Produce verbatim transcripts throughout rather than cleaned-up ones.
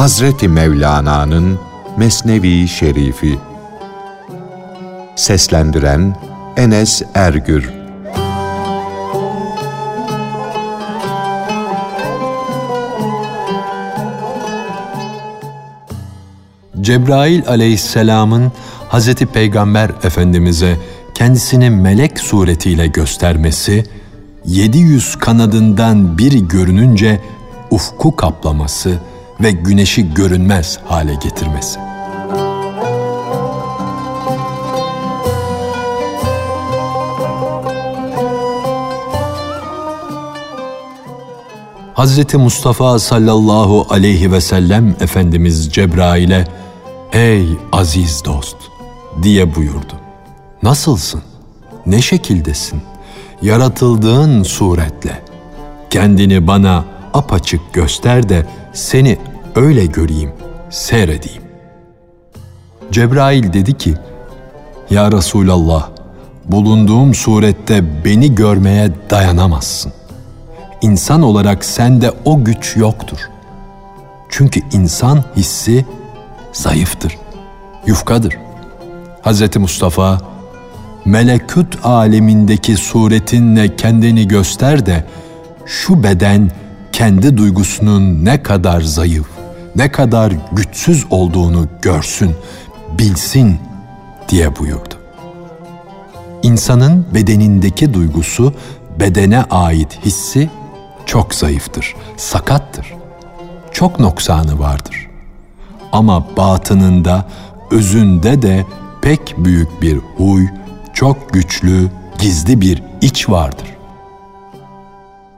Hazreti Mevlana'nın Mesnevi Şerifi. Seslendiren Enes Ergür. Cebrail aleyhisselamın Hazreti Peygamber Efendimiz'e kendisini melek suretiyle göstermesi, yedi yüz kanadından biri görününce ufku kaplaması ve güneşi görünmez hale getirmesi. Hazreti Mustafa sallallahu aleyhi ve sellem Efendimiz Cebrail'e "Ey aziz dost" diye buyurdu. "Nasılsın? Ne şekildesin? Yaratıldığın suretle. Kendini bana apaçık göster de seni öyle göreyim, seyredeyim." Cebrail dedi ki, "Ya Resulallah, bulunduğum surette beni görmeye dayanamazsın. İnsan olarak sende o güç yoktur. Çünkü insan hissi zayıftır, yufkadır." Hazreti Mustafa, "Melekut alemindeki suretinle kendini göster de şu beden kendi duygusunun ne kadar zayıf, ne kadar güçsüz olduğunu görsün, bilsin" diye buyurdu. İnsanın bedenindeki duygusu, bedene ait hissi çok zayıftır, sakattır. Çok noksanı vardır. Ama batınında, özünde de pek büyük bir huy, çok güçlü, gizli bir iç vardır.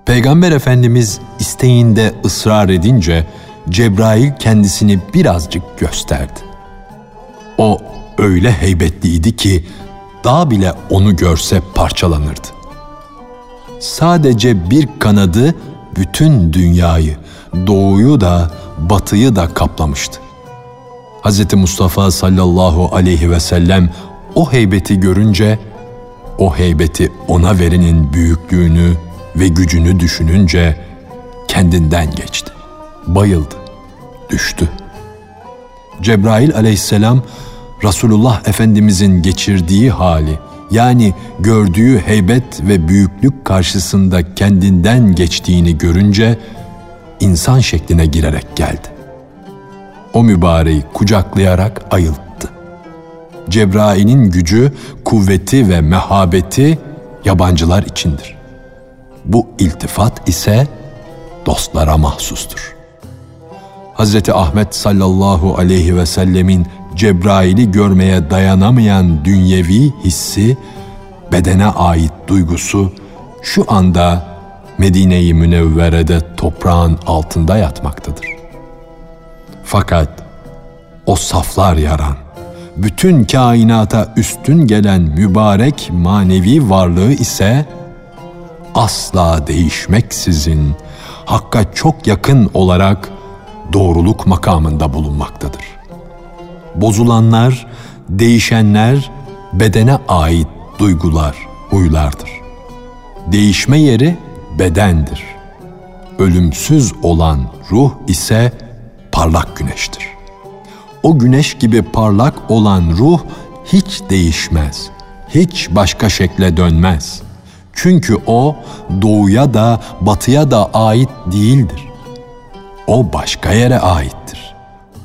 Peygamber Efendimiz isteğinde ısrar edince Cebrail kendisini birazcık gösterdi. O öyle heybetliydi ki dağ bile onu görse parçalanırdı. Sadece bir kanadı bütün dünyayı, doğuyu da batıyı da kaplamıştı. Hz. Mustafa sallallahu aleyhi ve sellem o heybeti görünce, o heybeti ona verenin büyüklüğünü ve gücünü düşününce kendinden geçti, bayıldı, düştü. Cebrail aleyhisselam, Resulullah Efendimizin geçirdiği hali, yani gördüğü heybet ve büyüklük karşısında kendinden geçtiğini görünce insan şekline girerek geldi. O mübareği kucaklayarak ayılttı. Cebrail'in gücü, kuvveti ve mehabeti yabancılar içindir. Bu iltifat ise dostlara mahsustur. Hazreti Ahmet sallallahu aleyhi ve sellemin Cebrail'i görmeye dayanamayan dünyevi hissi, bedene ait duygusu şu anda Medine-i Münevvere'de toprağın altında yatmaktadır. Fakat o saflar yaran, bütün kainata üstün gelen mübarek manevi varlığı ise asla değişmeksizin Hakk'a çok yakın olarak doğruluk makamında bulunmaktadır. Bozulanlar, değişenler bedene ait duygular, huylardır. Değişme yeri bedendir. Ölümsüz olan ruh ise parlak güneştir. O güneş gibi parlak olan ruh hiç değişmez, hiç başka şekle dönmez. Çünkü o doğuya da batıya da ait değildir. O başka yere aittir.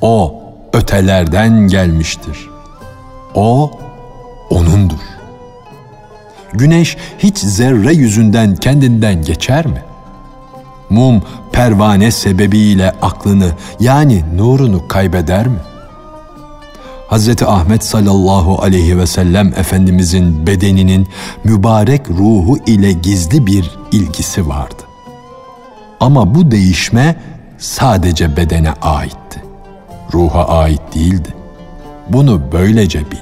O ötelerden gelmiştir. O O'nundur. Güneş hiç zerre yüzünden kendinden geçer mi? Mum pervane sebebiyle aklını, yani nurunu kaybeder mi? Hazreti Ahmet sallallahu aleyhi ve sellem Efendimizin bedeninin mübarek ruhu ile gizli bir ilgisi vardı. Ama bu değişme sadece bedene aitti. Ruha ait değildi. Bunu böylece bil.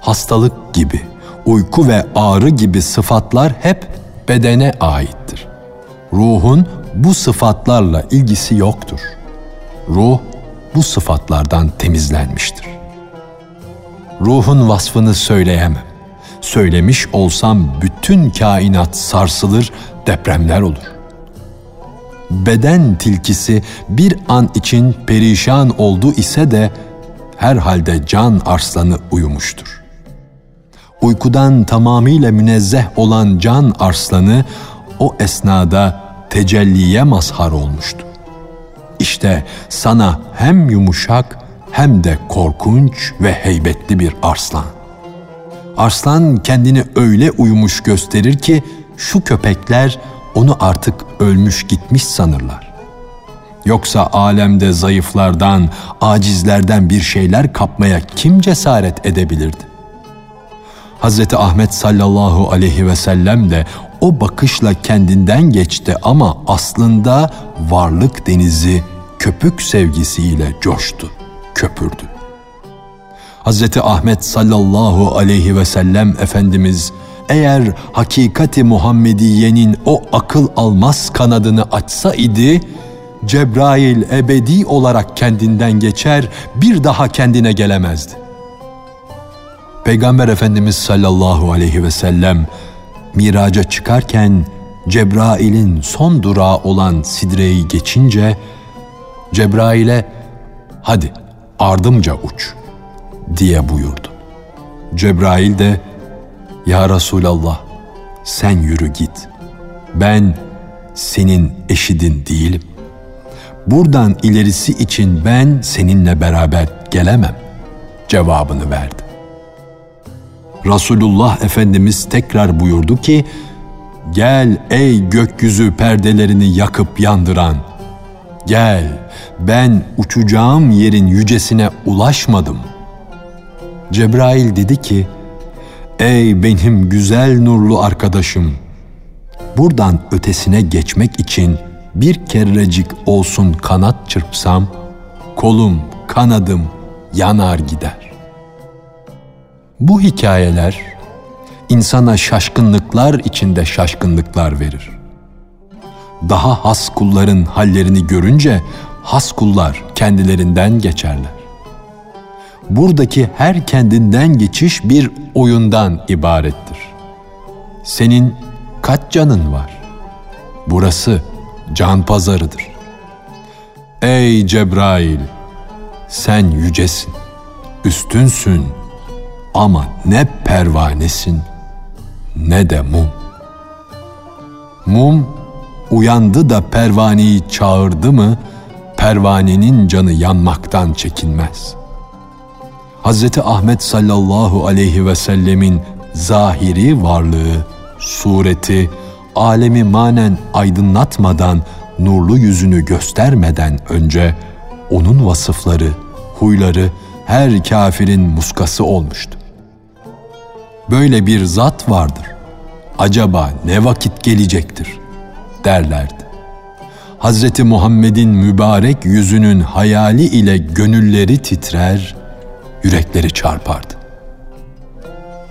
Hastalık gibi, uyku ve ağrı gibi sıfatlar hep bedene aittir. Ruhun bu sıfatlarla ilgisi yoktur. Ruh bu sıfatlardan temizlenmiştir. Ruhun vasfını söyleyemem. Söylemiş olsam bütün kainat sarsılır, depremler olur. beden tilkisi bir an için perişan oldu ise de herhalde can arslanı uyumuştur. Uykudan tamamıyla münezzeh olan can arslanı o esnada tecelliye mazhar olmuştu. İşte sana hem yumuşak hem de korkunç ve heybetli bir arslan. Arslan kendini öyle uyumuş gösterir ki şu köpekler onu artık ölmüş gitmiş sanırlar. Yoksa alemde zayıflardan, acizlerden bir şeyler kapmaya kim cesaret edebilirdi? Hazreti Ahmet sallallahu aleyhi ve sellem de o bakışla kendinden geçti ama aslında varlık denizi köpük sevgisiyle coştu, köpürdü. Hazreti Ahmet sallallahu aleyhi ve sellem Efendimiz, eğer hakikati Muhammediye'nin o akıl almaz kanadını açsa idi, Cebrail ebedi olarak kendinden geçer, bir daha kendine gelemezdi. Peygamber Efendimiz sallallahu aleyhi ve sellem miraca çıkarken Cebrail'in son durağı olan Sidre'yi geçince Cebrail'e "Hadi ardımca uç" diye buyurdu. Cebrail de "Ya Resulallah, sen yürü git. Ben senin eşidin değilim. Buradan ilerisi için ben seninle beraber gelemem" cevabını verdi. Resulullah Efendimiz tekrar buyurdu ki, "Gel ey gökyüzü perdelerini yakıp yandıran, gel, ben uçacağım yerin yücesine ulaşmadım." Cebrail dedi ki, "Ey benim güzel nurlu arkadaşım, buradan ötesine geçmek için bir kerecik olsun kanat çırpsam, kolum, kanadım yanar gider." Bu hikayeler insana şaşkınlıklar içinde şaşkınlıklar verir. Daha has kulların hallerini görünce has kullar kendilerinden geçerler. Buradaki her kendinden geçiş bir oyundan ibarettir. Senin kaç canın var? Burası can pazarıdır. Ey Cebrail, sen yücesin, üstünsün ama ne pervanesin ne de mum. Mum uyandı da pervaneyi çağırdı mı, pervanenin canı yanmaktan çekinmez. Hazreti Ahmet sallallahu aleyhi ve sellemin zahiri varlığı, sureti, alemi manen aydınlatmadan, nurlu yüzünü göstermeden önce onun vasıfları, huyları her kafirin muskası olmuştu. "Böyle bir zat vardır. Acaba ne vakit gelecektir?" derlerdi. Hazreti Muhammed'in mübarek yüzünün hayali ile gönülleri titrer, yürekleri çarpardı.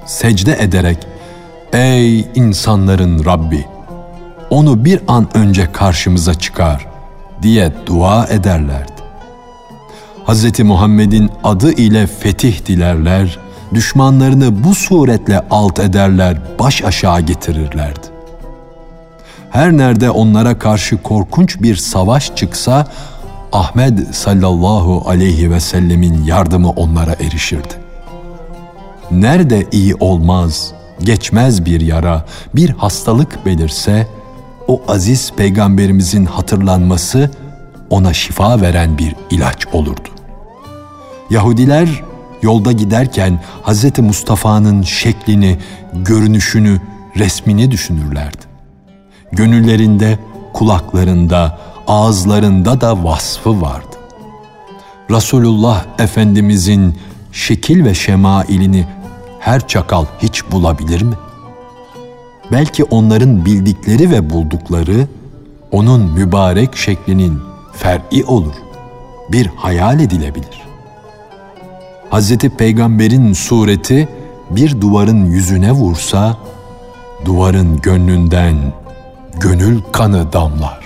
Secde ederek, "Ey insanların Rabbi, onu bir an önce karşımıza çıkar" diye dua ederlerdi. Hazreti Muhammed'in adı ile fetih dilerler, düşmanlarını bu suretle alt ederler, baş aşağı getirirlerdi. Her nerede onlara karşı korkunç bir savaş çıksa, Ahmet sallallahu aleyhi ve sellemin yardımı onlara erişirdi. Nerede iyi olmaz, geçmez bir yara, bir hastalık belirse, o aziz peygamberimizin hatırlanması ona şifa veren bir ilaç olurdu. Yahudiler yolda giderken Hazreti Mustafa'nın şeklini, görünüşünü, resmini düşünürlerdi. Gönüllerinde, kulaklarında, ağızlarında da vasfı vardı. Resulullah Efendimizin şekil ve şemailini her çakal hiç bulabilir mi? Belki onların bildikleri ve buldukları onun mübarek şeklinin fer'i olur, bir hayal edilebilir. Hazreti Peygamber'in sureti bir duvarın yüzüne vursa, duvarın gönlünden gönül kanı damlar.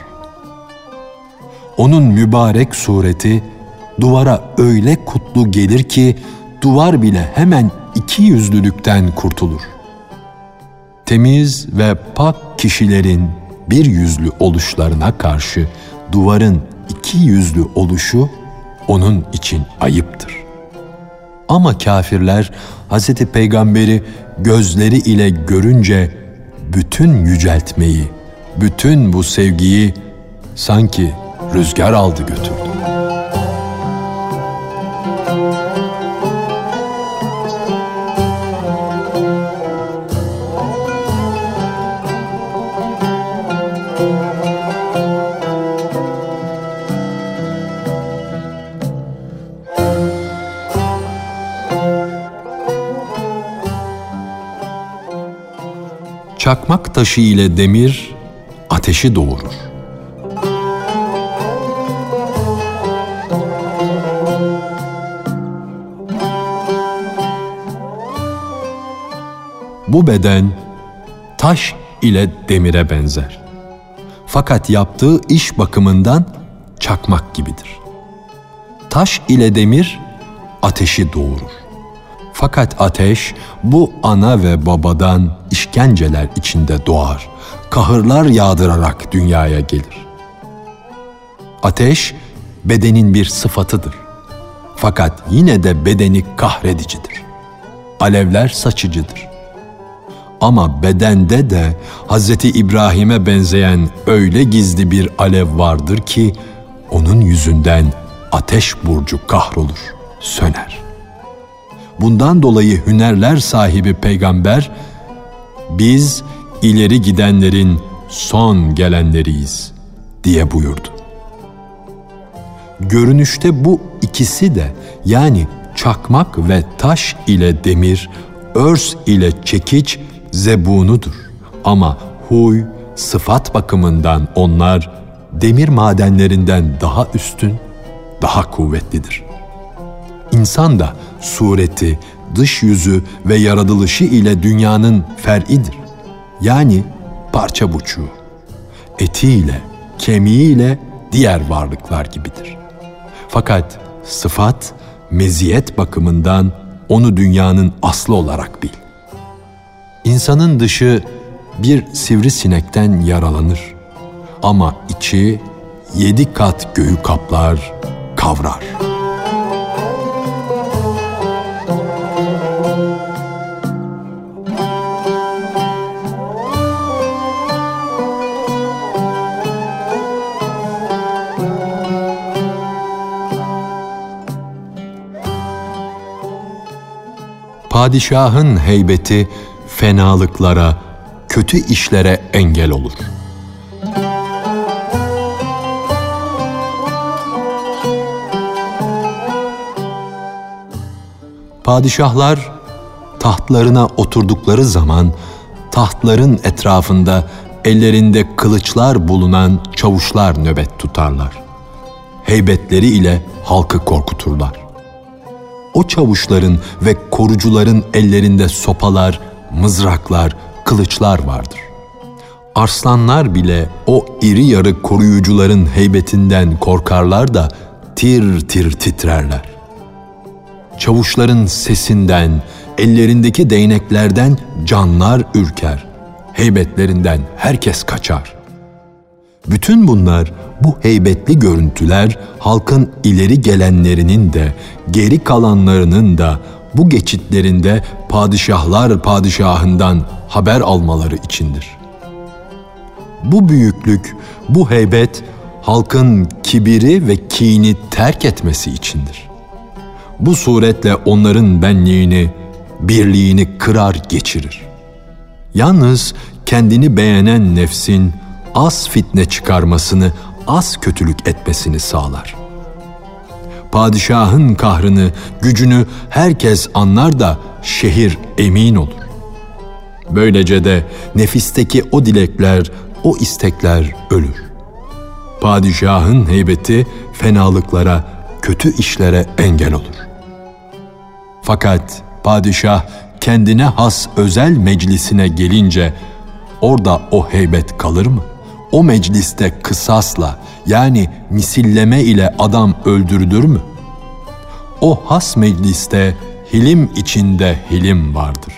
Onun mübarek sureti duvara öyle kutlu gelir ki duvar bile hemen iki yüzlülükten kurtulur. Temiz ve pak kişilerin bir yüzlü oluşlarına karşı duvarın iki yüzlü oluşu onun için ayıptır. Ama kafirler Hazreti Peygamberi gözleri ile görünce bütün yüceltmeyi, bütün bu sevgiyi sanki rüzgar aldı götürdü. Çakmak taşı ile demir ateşi doğurur. Bu beden taş ile demire benzer. Fakat yaptığı iş bakımından çakmak gibidir. Taş ile demir ateşi doğurur. Fakat ateş bu ana ve babadan işkenceler içinde doğar, kahırlar yağdırarak dünyaya gelir. Ateş bedenin bir sıfatıdır. Fakat yine de bedeni kahredicidir. Alevler saçıcıdır. Ama bedende de Hazreti İbrahim'e benzeyen öyle gizli bir alev vardır ki onun yüzünden ateş burcu kahrolur, söner. Bundan dolayı hünerler sahibi peygamber, "Biz ileri gidenlerin son gelenleriyiz" diye buyurdu. Görünüşte bu ikisi de, yani çakmak ve taş ile demir, örs ile çekiç zebunudur. Ama huy, sıfat bakımından onlar demir madenlerinden daha üstün, daha kuvvetlidir. İnsan da sureti, dış yüzü ve yaratılışı ile dünyanın fer'idir. Yani parça buçuğu. Etiyle, kemiğiyle diğer varlıklar gibidir. Fakat sıfat, meziyet bakımından onu dünyanın aslı olarak bil. İnsanın dışı bir sivrisinekten yaralanır. Ama içi yedi kat göğü kaplar, kavrar. Padişahın heybeti fenalıklara, kötü işlere engel olur. Padişahlar tahtlarına oturdukları zaman tahtların etrafında ellerinde kılıçlar bulunan çavuşlar nöbet tutarlar. Heybetleri ile halkı korkuturlar. O çavuşların ve korucuların ellerinde sopalar, mızraklar, kılıçlar vardır. Arslanlar bile o iri yarı koruyucuların heybetinden korkarlar da tir tir titrerler. Çavuşların sesinden, ellerindeki değneklerden canlar ürker. Heybetlerinden herkes kaçar. Bütün bunlar, bu heybetli görüntüler halkın ileri gelenlerinin de geri kalanlarının da bu geçitlerinde padişahlar padişahından haber almaları içindir. Bu büyüklük, bu heybet halkın kibiri ve kini terk etmesi içindir. Bu suretle onların benliğini, birliğini kırar geçirir. Yalnız kendini beğenen nefsin az fitne çıkarmasını, az kötülük etmesini sağlar. Padişahın kahrını, gücünü herkes anlar da şehir emin olur. Böylece de nefisteki o dilekler, o istekler ölür. Padişahın heybeti fenalıklara, kötü işlere engel olur. Fakat padişah kendine has özel meclisine gelince orada o heybet kalır mı? O mecliste kısasla, yani misilleme ile adam öldürülür mü? O has mecliste hilim içinde hilim vardır.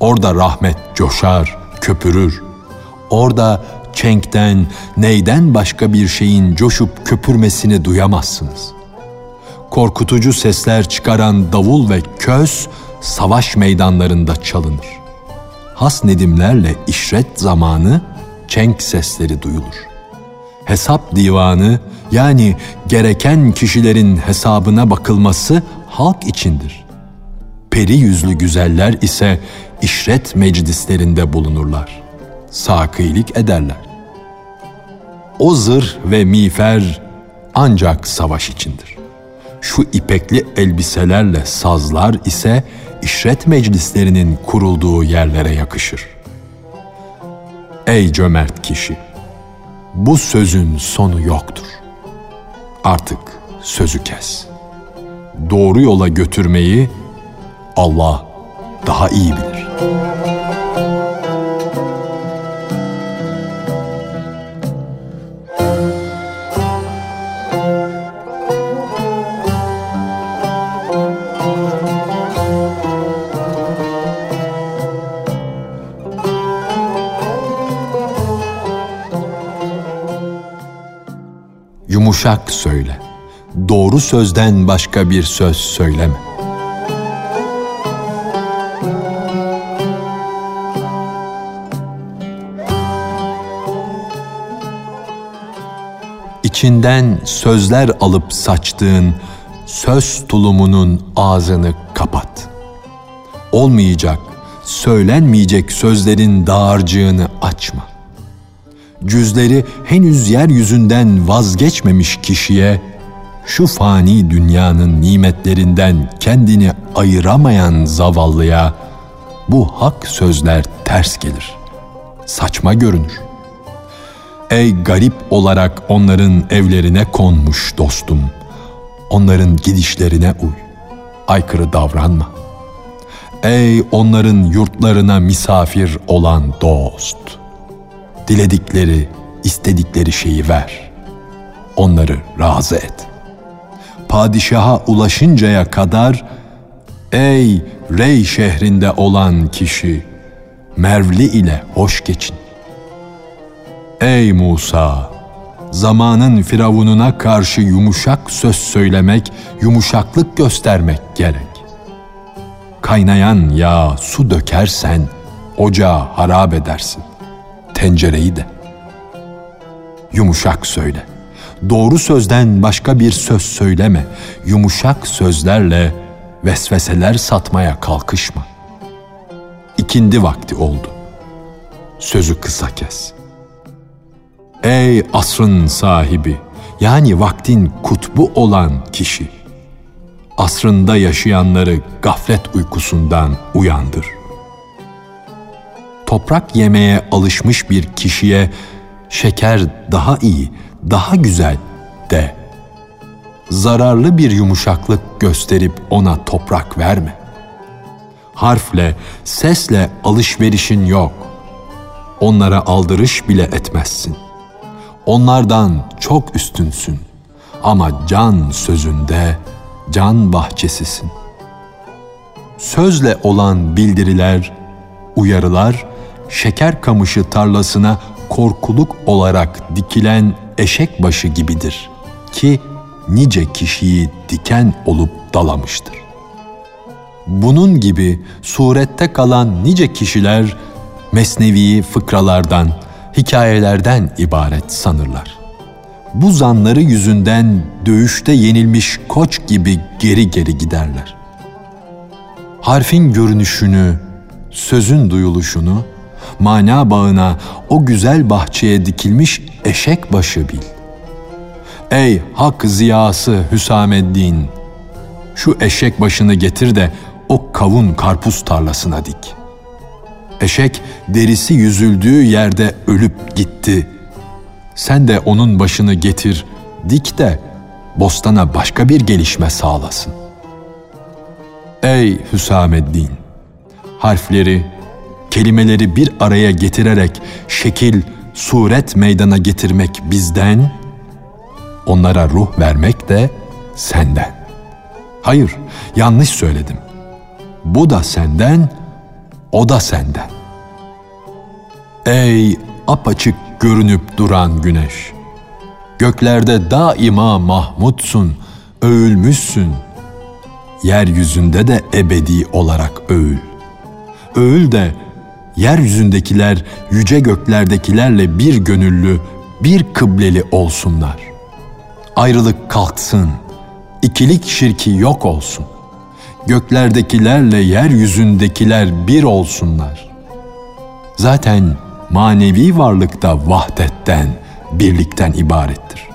Orada rahmet coşar, köpürür. Orada çenkten, neyden başka bir şeyin coşup köpürmesini duyamazsınız. Korkutucu sesler çıkaran davul ve köz savaş meydanlarında çalınır. Has nedimlerle işret zamanı çenk sesleri duyulur. Hesap divanı, yani gereken kişilerin hesabına bakılması halk içindir. Peri yüzlü güzeller ise işret meclislerinde bulunurlar. Sakilik ederler. O zırh ve miğfer ancak savaş içindir. Şu ipekli elbiselerle sazlar ise işret meclislerinin kurulduğu yerlere yakışır. Ey cömert kişi! Bu sözün sonu yoktur. Artık sözü kes. Doğru yola götürmeyi Allah daha iyi bilir. Yumuşak söyle. Doğru sözden başka bir söz söyleme. İçinden sözler alıp saçtığın söz tulumunun ağzını kapat. Olmayacak, söylenmeyecek sözlerin dağarcığını açma. Cüzleri henüz yeryüzünden vazgeçmemiş kişiye, şu fani dünyanın nimetlerinden kendini ayıramayan zavallıya bu hak sözler ters gelir, saçma görünür. Ey garip olarak onların evlerine konmuş dostum, onların gidişlerine uy, aykırı davranma. Ey onların yurtlarına misafir olan dost, diledikleri, istedikleri şeyi ver, onları razı et. Padişaha ulaşıncaya kadar, ey Rey şehrinde olan kişi, Mevli ile hoş geçin. Ey Musa! Zamanın firavununa karşı yumuşak söz söylemek, yumuşaklık göstermek gerek. Kaynayan yağa su dökersen, ocağı harap edersin, tencereyi de. Yumuşak söyle. Doğru sözden başka bir söz söyleme. Yumuşak sözlerle vesveseler satmaya kalkışma. İkindi vakti oldu. Sözü kısa kes. Ey asrın sahibi, yani vaktin kutbu olan kişi, asrında yaşayanları gaflet uykusundan uyandır. Toprak yemeye alışmış bir kişiye şeker daha iyi, daha güzel de. Zararlı bir yumuşaklık gösterip ona toprak verme. Harfle, sesle alışverişin yok. Onlara aldırış bile etmezsin. Onlardan çok üstünsün ama can sözünde can bahçesisin. Sözle olan bildiriler, uyarılar, şeker kamışı tarlasına korkuluk olarak dikilen eşek başı gibidir ki nice kişiyi diken olup dalamıştır. Bunun gibi surette kalan nice kişiler mesnevi fıkralardan, hikayelerden ibaret sanırlar. Bu zanları yüzünden dövüşte yenilmiş koç gibi geri geri giderler. Harfin görünüşünü, sözün duyuluşunu, mana bağına, o güzel bahçeye dikilmiş eşek başı bil. Ey hak ziyası Hüsameddin! Şu eşek başını getir de o kavun karpuz tarlasına dik. Eşek derisi yüzüldüğü yerde ölüp gitti. Sen de onun başını getir, dik de bostana başka bir gelişme sağlasın. Ey Hüsameddin! Harfleri, kelimeleri bir araya getirerek şekil, suret meydana getirmek bizden, onlara ruh vermek de senden. Hayır, yanlış söyledim. Bu da senden, o da senden. Ey apaçık görünüp duran güneş. Göklerde daima mahmutsun, övülmüşsün. Yeryüzünde de ebedi olarak övül. Övül de yeryüzündekiler yüce göklerdekilerle bir gönüllü, bir kıbleli olsunlar. Ayrılık kalksın, ikilik şirki yok olsun. Göklerdekilerle yeryüzündekiler bir olsunlar. Zaten manevi varlık da vahdetten, birlikten ibarettir.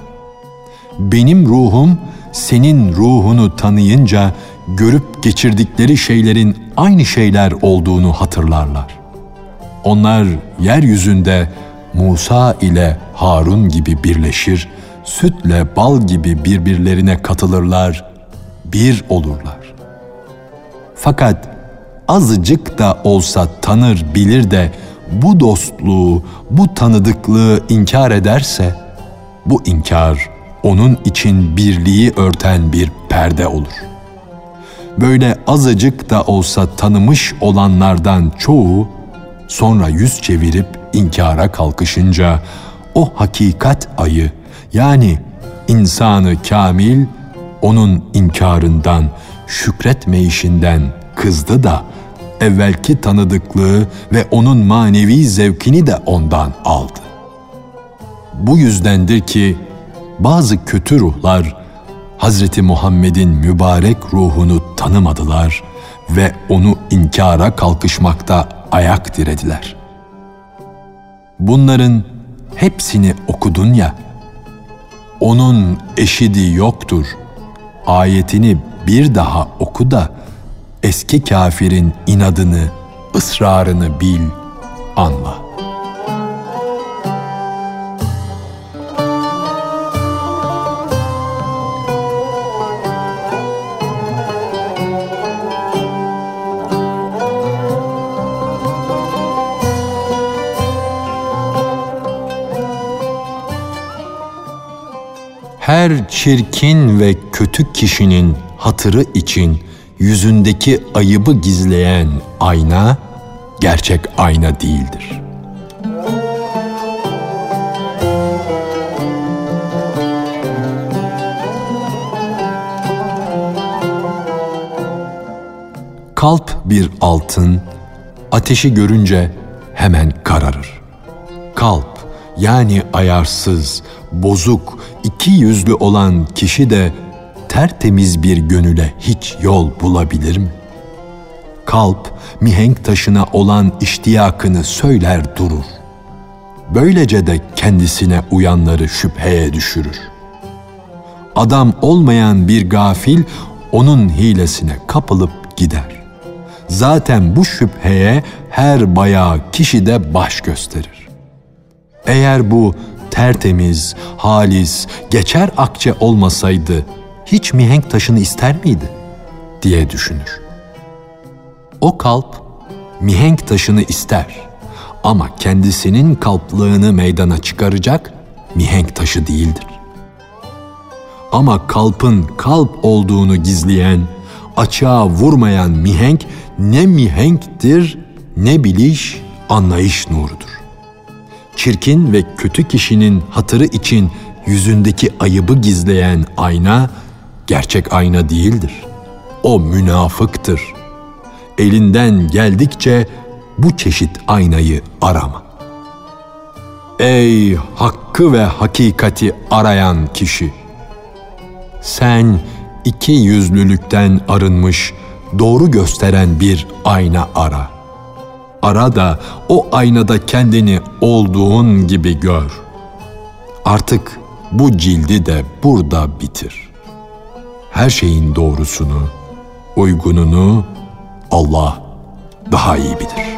Benim ruhum senin ruhunu tanıyınca görüp geçirdikleri şeylerin aynı şeyler olduğunu hatırlarlar. Onlar yeryüzünde Musa ile Harun gibi birleşir, sütle bal gibi birbirlerine katılırlar, bir olurlar. Fakat azıcık da olsa tanır bilir de bu dostluğu, bu tanıdıklığı inkar ederse, bu inkar onun için birliği örten bir perde olur. Böyle azıcık da olsa tanımış olanlardan çoğu, sonra yüz çevirip inkara kalkışınca o hakikat ayı, yani insanı kamil, onun inkarından, şükretmeyişinden kızdı da evvelki tanıdıklığı ve onun manevi zevkini de ondan aldı. Bu yüzdendir ki bazı kötü ruhlar Hazreti Muhammed'in mübarek ruhunu tanımadılar ve onu inkara kalkışmakta ayak dirediler. Bunların hepsini okudun ya, onun eşidi yoktur ayetini bir daha oku da eski kafirin inadını, ısrarını bil, anla. Her çirkin ve kötü kişinin hatırı için yüzündeki ayıbı gizleyen ayna, gerçek ayna değildir. Kalp bir altın, ateşi görünce hemen kararır. Kalp, yani ayarsız, bozuk, iki yüzlü olan kişi de tertemiz bir gönüle hiç yol bulabilir mi? Kalp, mihenk taşına olan iştiyakını söyler durur. Böylece de kendisine uyanları şüpheye düşürür. Adam olmayan bir gafil, onun hilesine kapılıp gider. Zaten bu şüpheye her bayağı kişi de baş gösterir. Eğer bu tertemiz, halis, geçer akçe olmasaydı, hiç mihenk taşını ister miydi diye düşünür. O kalp mihenk taşını ister ama kendisinin kalplığını meydana çıkaracak mihenk taşı değildir. Ama kalpın kalp olduğunu gizleyen, açığa vurmayan mihenk ne mihenktir ne biliş, anlayış nurudur. Çirkin ve kötü kişinin hatırı için yüzündeki ayıbı gizleyen ayna, gerçek ayna değildir. O münafıktır. Elinden geldikçe bu çeşit aynayı arama. Ey hakkı ve hakikati arayan kişi! Sen iki yüzlülükten arınmış, doğru gösteren bir ayna ara. Ara da o aynada kendini olduğun gibi gör. Artık bu cildi de burada bitir. Her şeyin doğrusunu, uygununu Allah daha iyi bilir.